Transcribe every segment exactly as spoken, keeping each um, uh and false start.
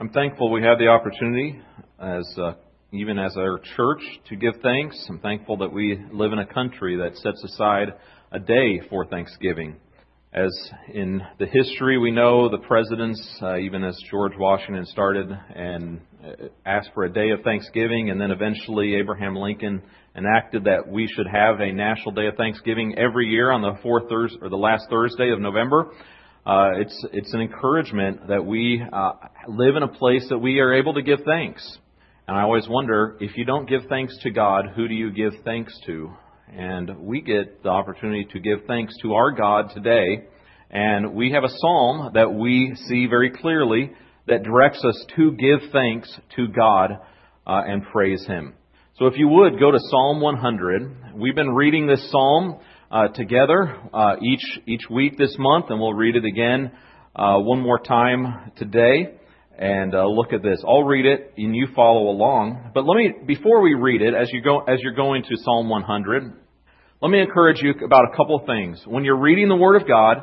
I'm thankful we have the opportunity, as uh, even as our church, to give thanks. I'm thankful that we live in a country that sets aside a day for Thanksgiving. As in the history we know, the presidents, uh, even as George Washington started and asked for a day of Thanksgiving, and then eventually Abraham Lincoln enacted that we should have a national day of Thanksgiving every year on the fourth Thursday or the last Thursday of November. Uh, it's it's an encouragement that we uh, live in a place that we are able to give thanks. And I always wonder, if you don't give thanks to God, who do you give thanks to? And we get the opportunity to give thanks to our God today. And we have a psalm that we see very clearly that directs us to give thanks to God uh, and praise Him. So if you would, go to Psalm one hundred. We've been reading this psalm Uh, together uh, each each week this month, and we'll read it again uh, one more time today and uh, look at this. I'll read it and you follow along. But let me, before we read it, as you go as you're going to Psalm one hundred, let me encourage you about a couple of things. When you're reading the Word of God,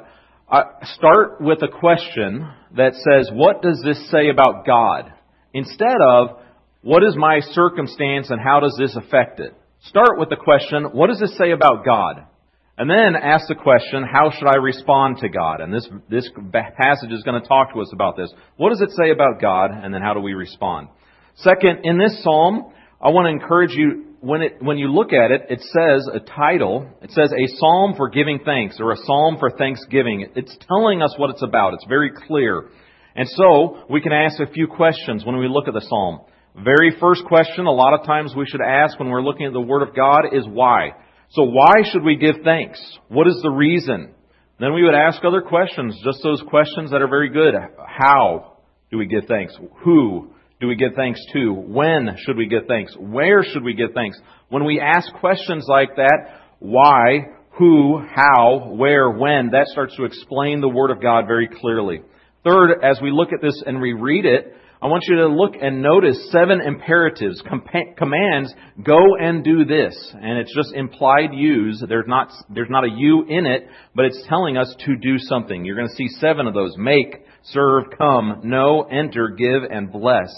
uh, start with a question that says, "What does this say about God?" Instead of, "What is my circumstance and how does this affect it?" Start with the question, "What does this say about God?" And then ask the question, how should I respond to God? And this this passage is going to talk to us about this. What does it say about God, and then how do we respond? Second, in this psalm, I want to encourage you, when it when you look at it, it says a title. It says a psalm for giving thanks, or a psalm for thanksgiving. It's telling us what it's about. It's very clear. And so we can ask a few questions when we look at the psalm. Very first question a lot of times we should ask when we're looking at the Word of God is why. So why should we give thanks? What is the reason? Then we would ask other questions, just those questions that are very good. How do we give thanks? Who do we give thanks to? When should we give thanks? Where should we give thanks? When we ask questions like that, why, who, how, where, when, that starts to explain the Word of God very clearly. Third, as we look at this and we read it, I want you to look and notice seven imperatives, compa- commands, go and do this. And it's just implied yous. There's not, there's not a you in it, but it's telling us to do something. You're going to see seven of those. Make, serve, come, know, enter, give, and bless.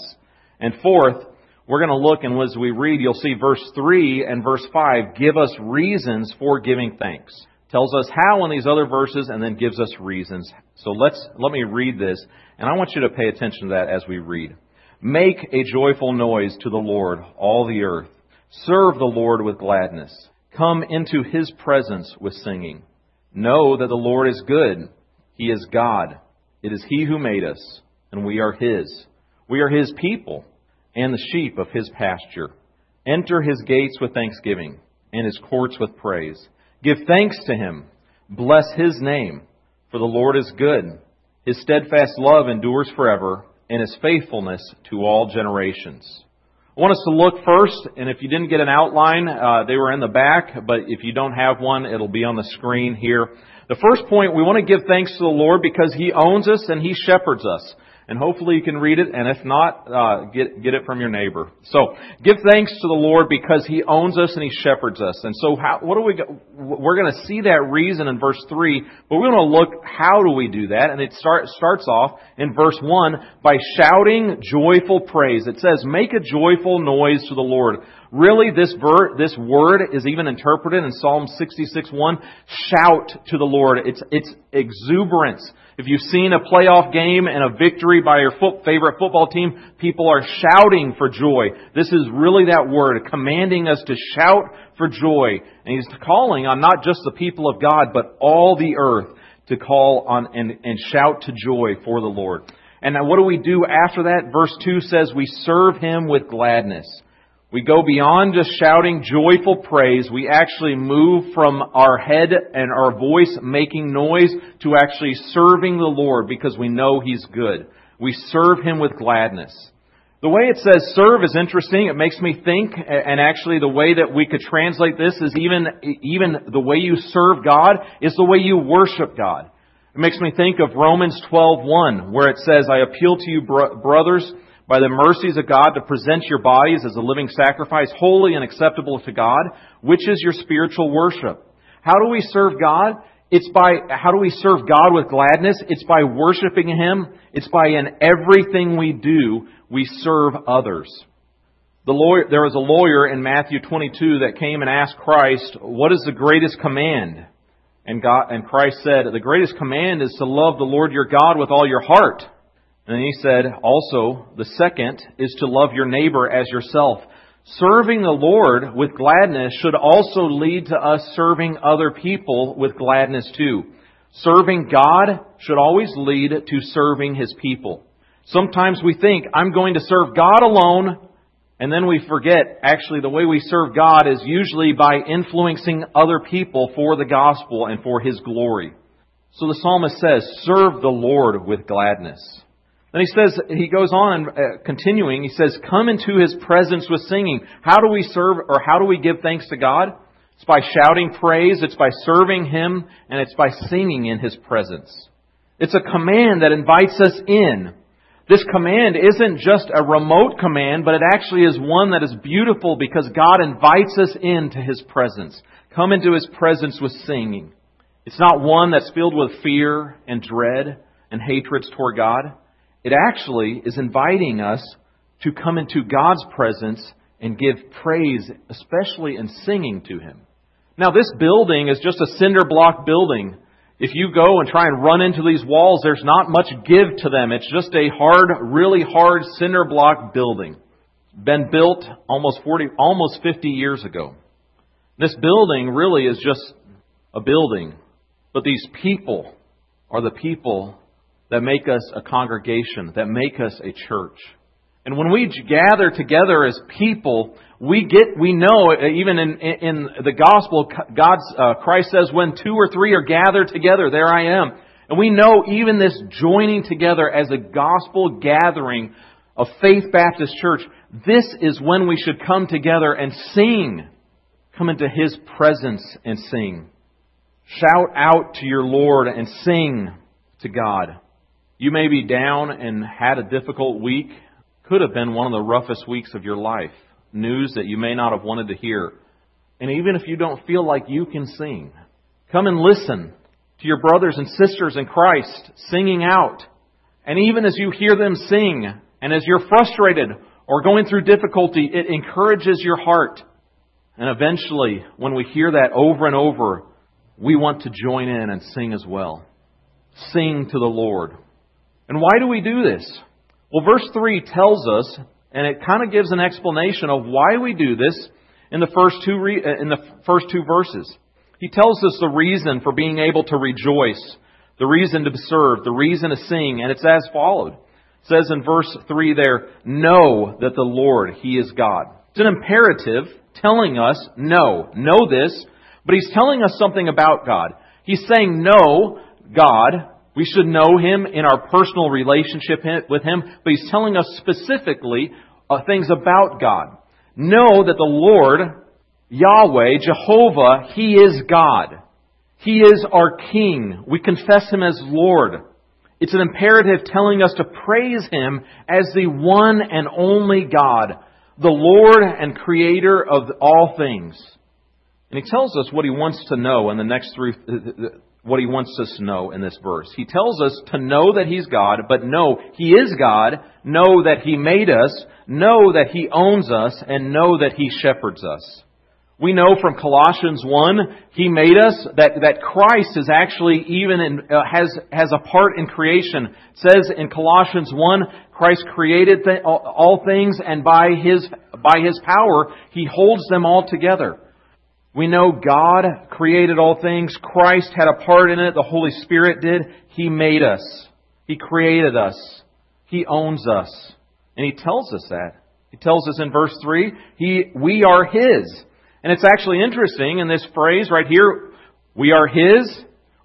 And fourth, we're going to look, and as we read, you'll see verse three and verse five give us reasons for giving thanks. Tells us how in these other verses and then gives us reasons. So let's let me read this, and I want you to pay attention to that as we read. Make a joyful noise to the Lord, all the earth. Serve the Lord with gladness. Come into His presence with singing. Know that the Lord is good. He is God. It is He who made us, and we are His. We are His people and the sheep of His pasture. Enter His gates with thanksgiving and His courts with praise. Give thanks to Him. Bless His name. For the Lord is good. His steadfast love endures forever, and His faithfulness to all generations. I want us to look first, and if you didn't get an outline, uh, they were in the back, but if you don't have one, it'll be on the screen here. The first point, we want to give thanks to the Lord because He owns us and He shepherds us. And hopefully you can read it, and if not, uh, get get it from your neighbor. So, give thanks to the Lord because He owns us and He shepherds us. And so, how, what do we? Go, we're going to see that reason in verse three, but we want to look how do we do that? And it start, starts off in verse one by shouting joyful praise. It says, "Make a joyful noise to the Lord." Really, this ver- this word is even interpreted in Psalm sixty-six one. Shout to the Lord. It's it's exuberance. If you've seen a playoff game and a victory by your fo- favorite football team, people are shouting for joy. This is really that word, commanding us to shout for joy. And He's calling on not just the people of God, but all the earth to call on and, and shout to joy for the Lord. And now what do we do after that? Verse two says we serve Him with gladness. We go beyond just shouting joyful praise. We actually move from our head and our voice making noise to actually serving the Lord because we know He's good. We serve Him with gladness. The way it says serve is interesting. It makes me think, and actually the way that we could translate this is even, even the way you serve God is the way you worship God. It makes me think of Romans twelve one, where it says, "I appeal to you, bro- brothers, by the mercies of God, to present your bodies as a living sacrifice, holy and acceptable to God, which is your spiritual worship." How do we serve God? It's by, how do we serve God with gladness? It's by worshiping Him. It's by in everything we do, we serve others. The lawyer, there was a lawyer in Matthew twenty-two that came and asked Christ, what is the greatest command? And God, and Christ said, the greatest command is to love the Lord your God with all your heart. And then He said, also, the second is to love your neighbor as yourself. Serving the Lord with gladness should also lead to us serving other people with gladness too. Serving God should always lead to serving His people. Sometimes we think, I'm going to serve God alone, and then we forget, actually, the way we serve God is usually by influencing other people for the gospel and for His glory. So the psalmist says, serve the Lord with gladness. Then he says, he goes on, uh, continuing, he says, come into His presence with singing. How do we serve, or how do we give thanks to God? It's by shouting praise, it's by serving Him, and it's by singing in His presence. It's a command that invites us in. This command isn't just a remote command, but it actually is one that is beautiful because God invites us into His presence. Come into His presence with singing. It's not one that's filled with fear and dread and hatreds toward God. It actually is inviting us to come into God's presence and give praise, especially in singing to Him. Now, this building is just a cinder block building. If you go and try and run into these walls, there's not much give to them. It's just a hard, really hard cinder block building. Been built almost forty, almost fifty years ago. This building really is just a building. But these people are the people that make us a congregation, that make us a church. And when we gather together as people, we get, we know, even in, in the gospel, God's, uh, Christ says, when two or three are gathered together, there I am. And we know even this joining together as a gospel gathering of Faith Baptist Church, this is when we should come together and sing. Come into His presence and sing. Shout out to your Lord and sing to God. You may be down and had a difficult week. Could have been one of the roughest weeks of your life. News that you may not have wanted to hear. And even if you don't feel like you can sing, come and listen to your brothers and sisters in Christ singing out. And even as you hear them sing, and as you're frustrated or going through difficulty, it encourages your heart. And eventually, when we hear that over and over, we want to join in and sing as well. Sing to the Lord. And why do we do this? Well, verse three tells us, and it kind of gives an explanation of why we do this in the first two re- in the first two verses. He tells us the reason for being able to rejoice, the reason to serve, the reason to sing, and it's as followed. It says in verse three there, know that the Lord, He is God. It's an imperative telling us, know, know this, but He's telling us something about God. He's saying, know God. We should know Him in our personal relationship with Him, but He's telling us specifically uh, things about God. Know that the Lord, Yahweh, Jehovah, He is God. He is our King. We confess Him as Lord. It's an imperative telling us to praise Him as the one and only God, the Lord and Creator of all things. And He tells us what He wants to know in the next three what He wants us to know in this verse. He tells us to know that He's God, but know He is God, know that He made us, know that He owns us, and know that He shepherds us. We know from Colossians one, He made us, that, that Christ is actually even in, uh, has, has a part in creation. It says in Colossians one, Christ created th- all things, and by His, by His power, He holds them all together. We know God created all things. Christ had a part in it. The Holy Spirit did. He made us. He created us. He owns us. And He tells us that. He tells us in verse three, He, we are His. And it's actually interesting in this phrase right here, we are His,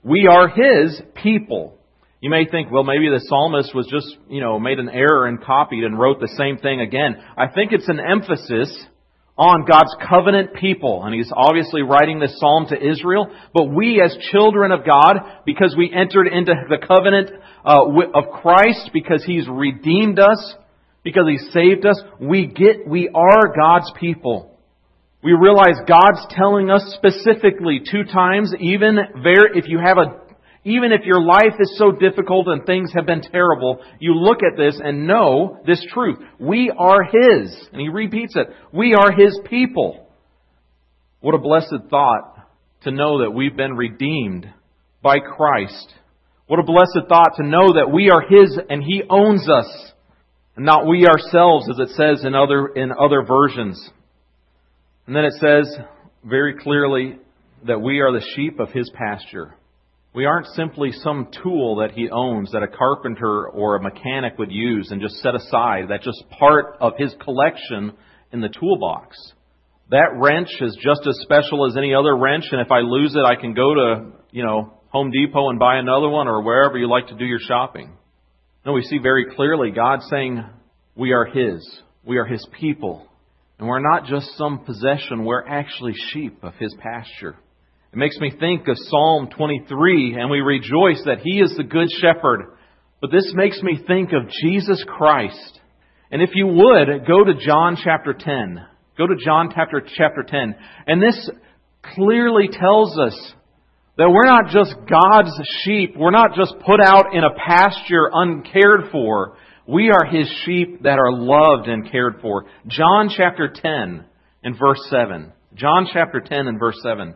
we are His people. You may think, well, maybe the psalmist was just, you know, made an error and copied and wrote the same thing again. I think it's an emphasis on God's covenant people. And he's obviously writing this psalm to Israel. But we as children of God, because we entered into the covenant uh, of Christ, because He's redeemed us, because He saved us, we get, we are God's people. We realize God's telling us specifically two times, even very, if you have a, even if your life is so difficult and things have been terrible, you look at this and know this truth. We are His. And He repeats it. We are His people. What a blessed thought to know that we've been redeemed by Christ. What a blessed thought to know that we are His and He owns us. And not we ourselves, as it says in other in other versions. And then it says very clearly that we are the sheep of His pasture. We aren't simply some tool that He owns that a carpenter or a mechanic would use and just set aside. That's just part of His collection in the toolbox. That wrench is just as special as any other wrench, and if I lose it, I can go to, you know, Home Depot and buy another one, or wherever you like to do your shopping. No, we see very clearly God saying we are His. We are His people. And we're not just some possession. We're actually sheep of His pasture. It makes me think of Psalm twenty-three, and we rejoice that He is the good shepherd. But this makes me think of Jesus Christ. And if you would, go to John chapter ten. Go to John chapter ten. And this clearly tells us that we're not just God's sheep. We're not just put out in a pasture uncared for. We are His sheep that are loved and cared for. John chapter ten and verse seven. John chapter ten and verse seven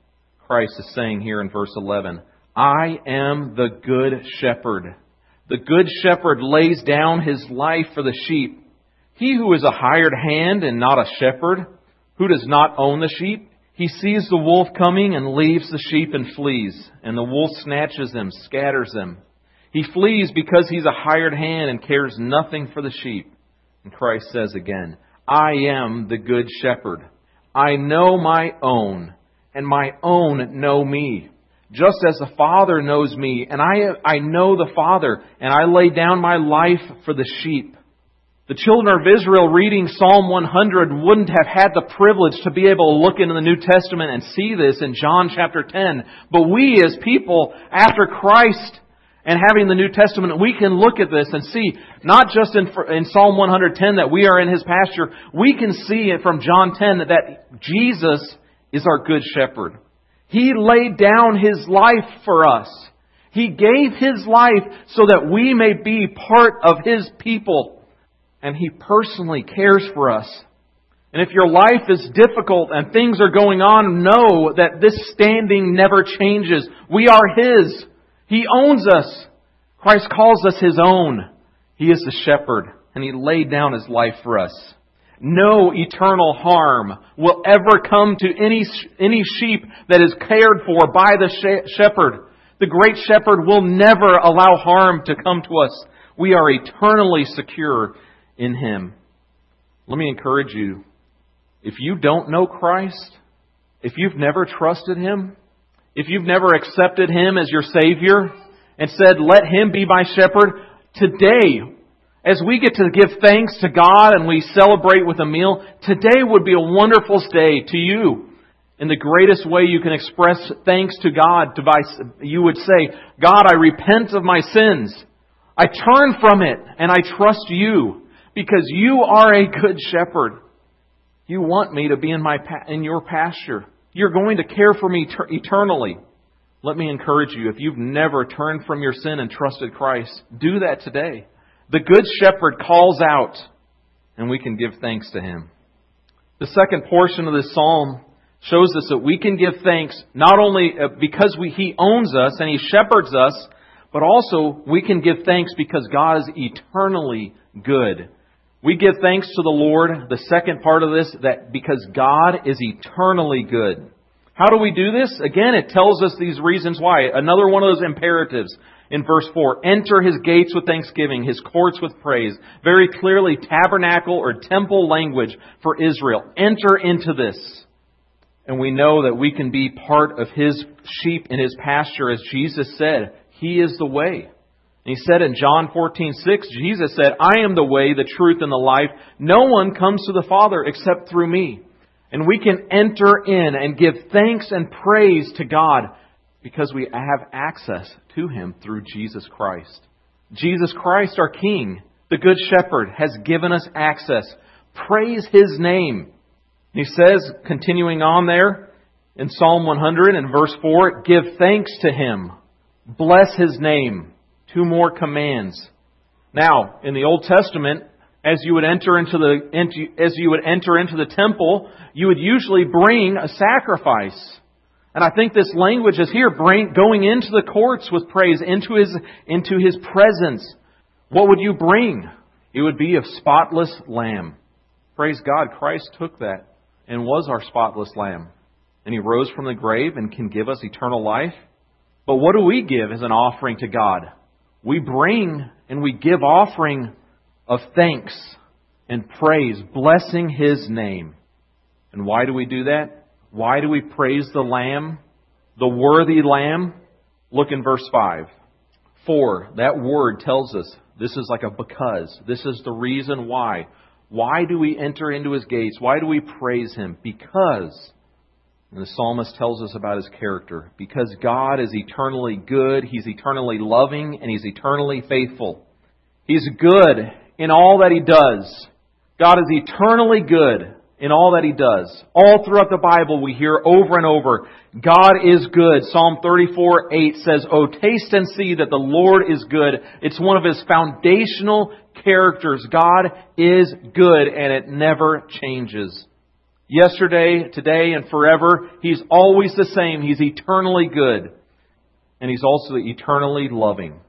Christ is saying here in verse eleven, "I am the good shepherd. The good shepherd lays down his life for the sheep. He who is a hired hand and not a shepherd, who does not own the sheep, he sees the wolf coming and leaves the sheep and flees, and the wolf snatches them, scatters them. He flees because he's a hired hand and cares nothing for the sheep." And Christ says again, "I am the good shepherd. I know my own, and my own know me. Just as the Father knows me, and I, I know the Father, and I lay down my life for the sheep." The children of Israel reading Psalm one hundred wouldn't have had the privilege to be able to look into the New Testament and see this in John chapter ten. But we as people, after Christ and having the New Testament, we can look at this and see, not just in, in Psalm one hundred ten that we are in His pasture, we can see it from John ten that, that Jesus is our good shepherd. He laid down His life for us. He gave His life so that we may be part of His people. And He personally cares for us. And if your life is difficult and things are going on, know that this standing never changes. We are His. He owns us. Christ calls us His own. He is the shepherd, and He laid down His life for us. No eternal harm will ever come to any, any sheep that is cared for by the shepherd. The great shepherd will never allow harm to come to us. We are eternally secure in Him. Let me encourage you, if you don't know Christ, if you've never trusted Him, if you've never accepted Him as your Savior and said, "Let Him be my shepherd," today, as we get to give thanks to God and we celebrate with a meal, today would be a wonderful day to you. In the greatest way you can express thanks to God, to by, you would say, "God, I repent of my sins. I turn from it and I trust You. Because You are a good shepherd. You want me to be in my in your pasture. You're going to care for me ter- eternally. Let me encourage you, if you've never turned from your sin and trusted Christ, do that today. The good shepherd calls out, and we can give thanks to Him. The second portion of this psalm shows us that we can give thanks not only because we, He owns us and He shepherds us, but also we can give thanks because God is eternally good. We give thanks to the Lord, the second part of this, that because God is eternally good. How do we do this? Again, it tells us these reasons why. Another one of those imperatives in verse four. Enter His gates with thanksgiving, His courts with praise. Very clearly tabernacle or temple language for Israel. Enter into this. And we know that we can be part of His sheep in His pasture, as Jesus said. He is the way. And He said in John fourteen six, Jesus said, "I am the way, the truth, and the life. No one comes to the Father except through me." And we can enter in and give thanks and praise to God because we have access to Him through Jesus Christ. Jesus Christ, our King, the Good Shepherd, has given us access. Praise His name. He says, continuing on there in Psalm one hundred and verse four, "Give thanks to Him. Bless His name." Two more commands. Now, in the Old Testament, as you would enter into the into, as you would enter into the temple, you would usually bring a sacrifice. And I think this language is here, bring, going into the courts with praise, into his into his presence. What would you bring? It would be a spotless lamb. Praise God, Christ took that and was our spotless lamb. And He rose from the grave and can give us eternal life. But what do we give as an offering to God? We bring and we give offering of thanks and praise, blessing His name. And why do we do that? Why do we praise the Lamb, the worthy Lamb? Look in verse five. For, that word tells us, this is like a because. This is the reason why. Why do we enter into His gates? Why do we praise Him? Because, and the psalmist tells us about His character, because God is eternally good, He's eternally loving, and He's eternally faithful. He's good in all that He does. God is eternally good in all that He does. All throughout the Bible we hear over and over, God is good. Psalm thirty-four eight says, "Oh, taste and see that the Lord is good." It's one of His foundational characters. God is good, and it never changes. Yesterday, today, and forever, He's always the same. He's eternally good. And He's also eternally loving. It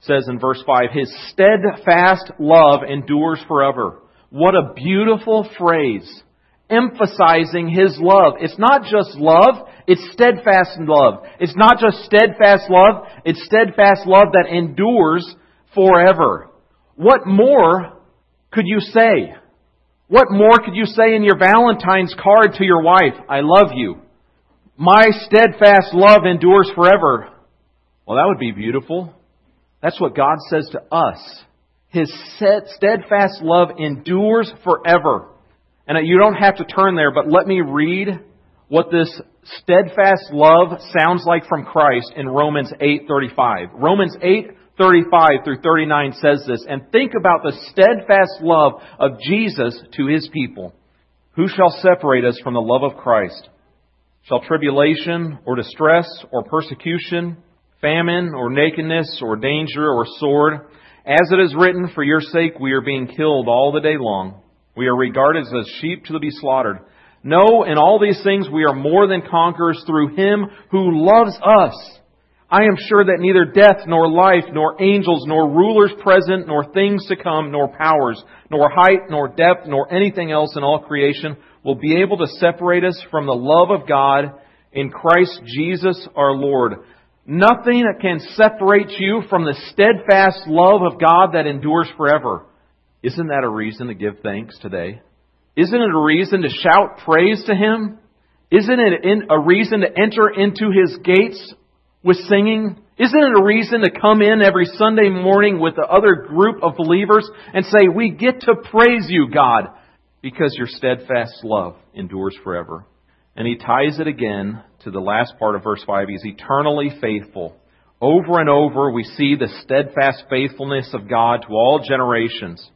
says in verse five, "His steadfast love endures forever." What a beautiful phrase, emphasizing His love. It's not just love, it's steadfast love. It's not just steadfast love, it's steadfast love that endures forever. What more could you say? What more could you say in your Valentine's card to your wife? "I love you. My steadfast love endures forever." Well, that would be beautiful. That's what God says to us. His steadfast love endures forever. And you don't have to turn there, but let me read what this steadfast love sounds like from Christ in Romans eight thirty-five. Romans eight thirty-five through thirty-nine says this, "And think about the steadfast love of Jesus to His people. Who shall separate us from the love of Christ? Shall tribulation or distress or persecution, famine or nakedness or danger or sword? As it is written, for your sake we are being killed all the day long. We are regarded as sheep to be slaughtered. No, in all these things we are more than conquerors through Him who loves us. I am sure that neither death nor life, nor angels, nor rulers present, nor things to come, nor powers, nor height, nor depth, nor anything else in all creation will be able to separate us from the love of God in Christ Jesus our Lord." Nothing can separate you from the steadfast love of God that endures forever. Isn't that a reason to give thanks today? Isn't it a reason to shout praise to Him? Isn't it a reason to enter into His gates with singing? Isn't it a reason to come in every Sunday morning with the other group of believers and say, "We get to praise you, God, because your steadfast love endures forever"? And he ties it again to the last part of verse five. He's eternally faithful. Over and over we see the steadfast faithfulness of God to all generations.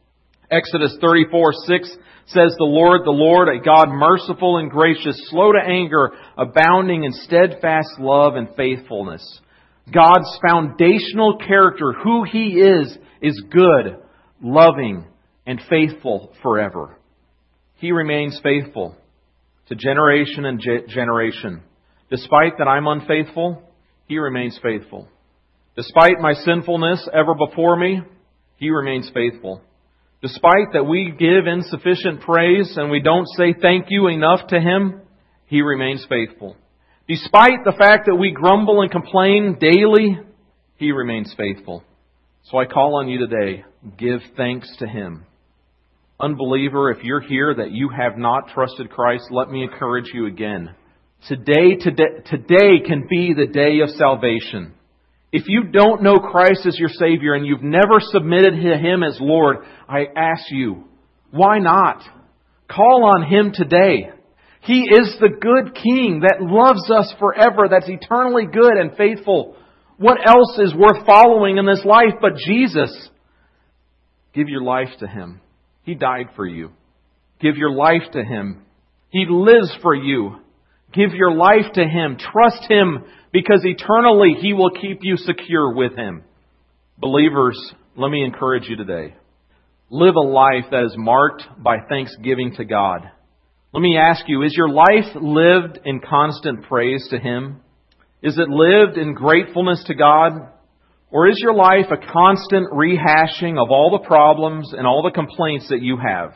Exodus thirty-four six says, "The Lord, the Lord, a God merciful and gracious, slow to anger, abounding in steadfast love and faithfulness." God's foundational character, who He is, is good, loving, and faithful forever. He remains faithful to generation and ge- generation. Despite that I'm unfaithful, He remains faithful. Despite my sinfulness ever before me, He remains faithful. Despite that we give insufficient praise and we don't say thank you enough to Him, He remains faithful. Despite the fact that we grumble and complain daily, He remains faithful. So I call on you today, give thanks to Him. Unbeliever, if you're here that you have not trusted Christ, let me encourage you again. Today, today, today can be the day of salvation. If you don't know Christ as your Savior and you've never submitted to Him as Lord, I ask you, why not? Call on Him today. He is the good King that loves us forever, that's eternally good and faithful. What else is worth following in this life but Jesus? Give your life to Him. He died for you. Give your life to Him. He lives for you. Give your life to Him. Trust Him, because eternally He will keep you secure with Him. Believers, let me encourage you today. Live a life that is marked by thanksgiving to God. Let me ask you, is your life lived in constant praise to Him? Is it lived in gratefulness to God? Or is your life a constant rehashing of all the problems and all the complaints that you have?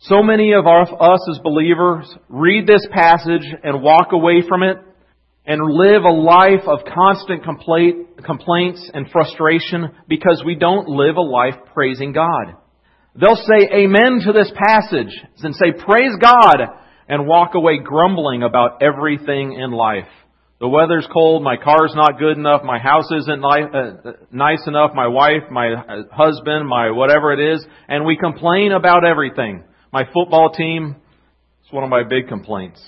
So many of us as believers read this passage and walk away from it and live a life of constant complaint, complaints and frustration because we don't live a life praising God. They'll say amen to this passage and say praise God and walk away grumbling about everything in life. The weather's cold, my car's not good enough, my house isn't nice enough, my wife, my husband, my whatever it is, and we complain about everything. My football team, it's one of my big complaints.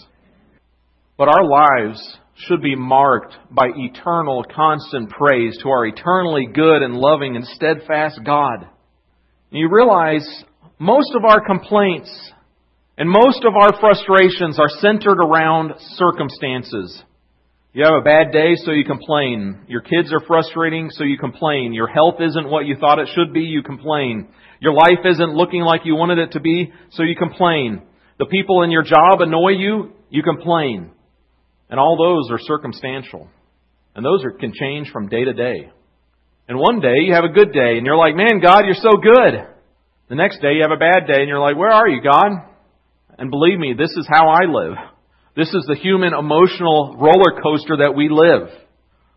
But our lives should be marked by eternal, constant praise to our eternally good and loving and steadfast God. And you realize most of our complaints and most of our frustrations are centered around circumstances. You have a bad day, so you complain. Your kids are frustrating, so you complain. Your health isn't what you thought it should be, you complain. Your life isn't looking like you wanted it to be, so you complain. The people in your job annoy you, you complain. And all those are circumstantial. And those are, can change from day to day. And one day you have a good day and you're like, man, God, you're so good. The next day you have a bad day and you're like, where are you, God? And believe me, this is how I live. This is the human emotional roller coaster that we live.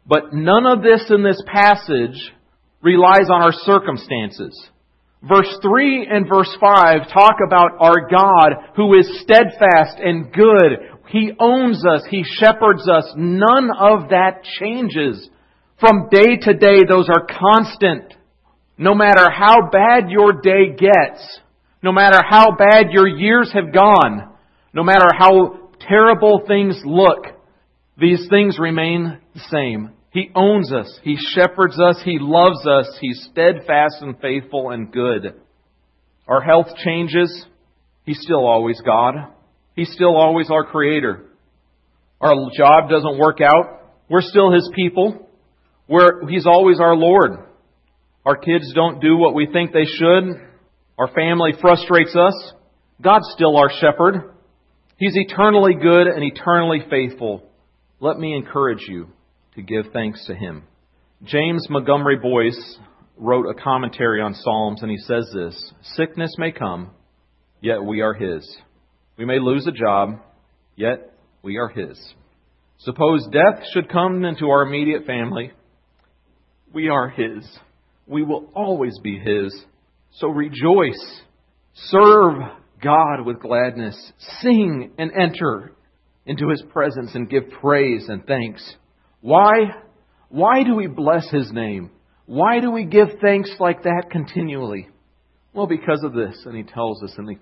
But none of this in this passage relies on our circumstances. Verse three and verse five talk about our God who is steadfast and good. He owns us. He shepherds us. None of that changes. From day to day, those are constant. No matter how bad your day gets, no matter how bad your years have gone, no matter how terrible things look, these things remain the same. He owns us. He shepherds us. He loves us. He's steadfast and faithful and good. Our health changes. He's still always God. He's still always our Creator. Our job doesn't work out. We're still His people. We're, He's always our Lord. Our kids don't do what we think they should. Our family frustrates us. God's still our shepherd. He's eternally good and eternally faithful. Let me encourage you to give thanks to Him. James Montgomery Boyce wrote a commentary on Psalms, and he says this: sickness may come, yet we are His. We may lose a job, yet we are His. Suppose death should come into our immediate family, we are His. We will always be His. So rejoice. Serve God with gladness. Sing and enter into His presence and give praise and thanks. Why? Why do we bless His name? Why do we give thanks like that continually? Well, because of this, and he tells us in the,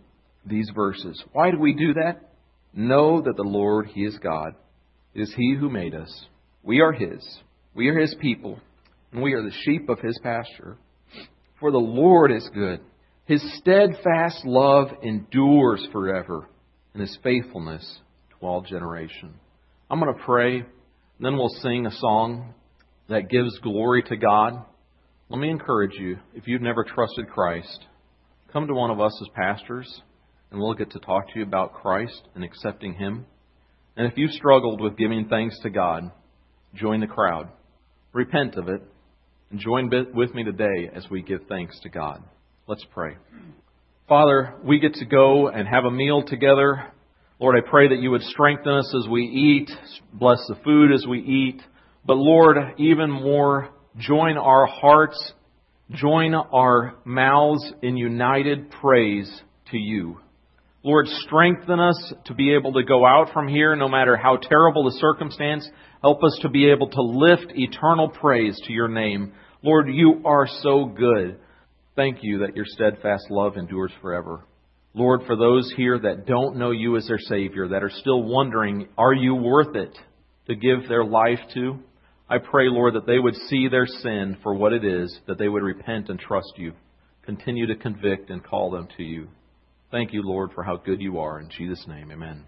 these verses. Why do we do that? Know that the Lord, He is God. It is He who made us. We are His. We are His people, and we are the sheep of His pasture. For the Lord is good. His steadfast love endures forever, and His faithfulness to all generation. I'm going to pray. Then we'll sing a song that gives glory to God. Let me encourage you, if you've never trusted Christ, come to one of us as pastors, and we'll get to talk to you about Christ and accepting Him. And if you've struggled with giving thanks to God, join the crowd. Repent of it, and join with me today as we give thanks to God. Let's pray. Father, we get to go and have a meal together. Lord, I pray that You would strengthen us as we eat, bless the food as we eat. But Lord, even more, join our hearts, join our mouths in united praise to You. Lord, strengthen us to be able to go out from here, no matter how terrible the circumstance. Help us to be able to lift eternal praise to your name. Lord, you are so good. Thank you that your steadfast love endures forever. Lord, for those here that don't know you as their Savior, that are still wondering, are you worth it to give their life to? I pray, Lord, that they would see their sin for what it is, that they would repent and trust you. Continue to convict and call them to you. Thank you, Lord, for how good you are. In Jesus' name, amen.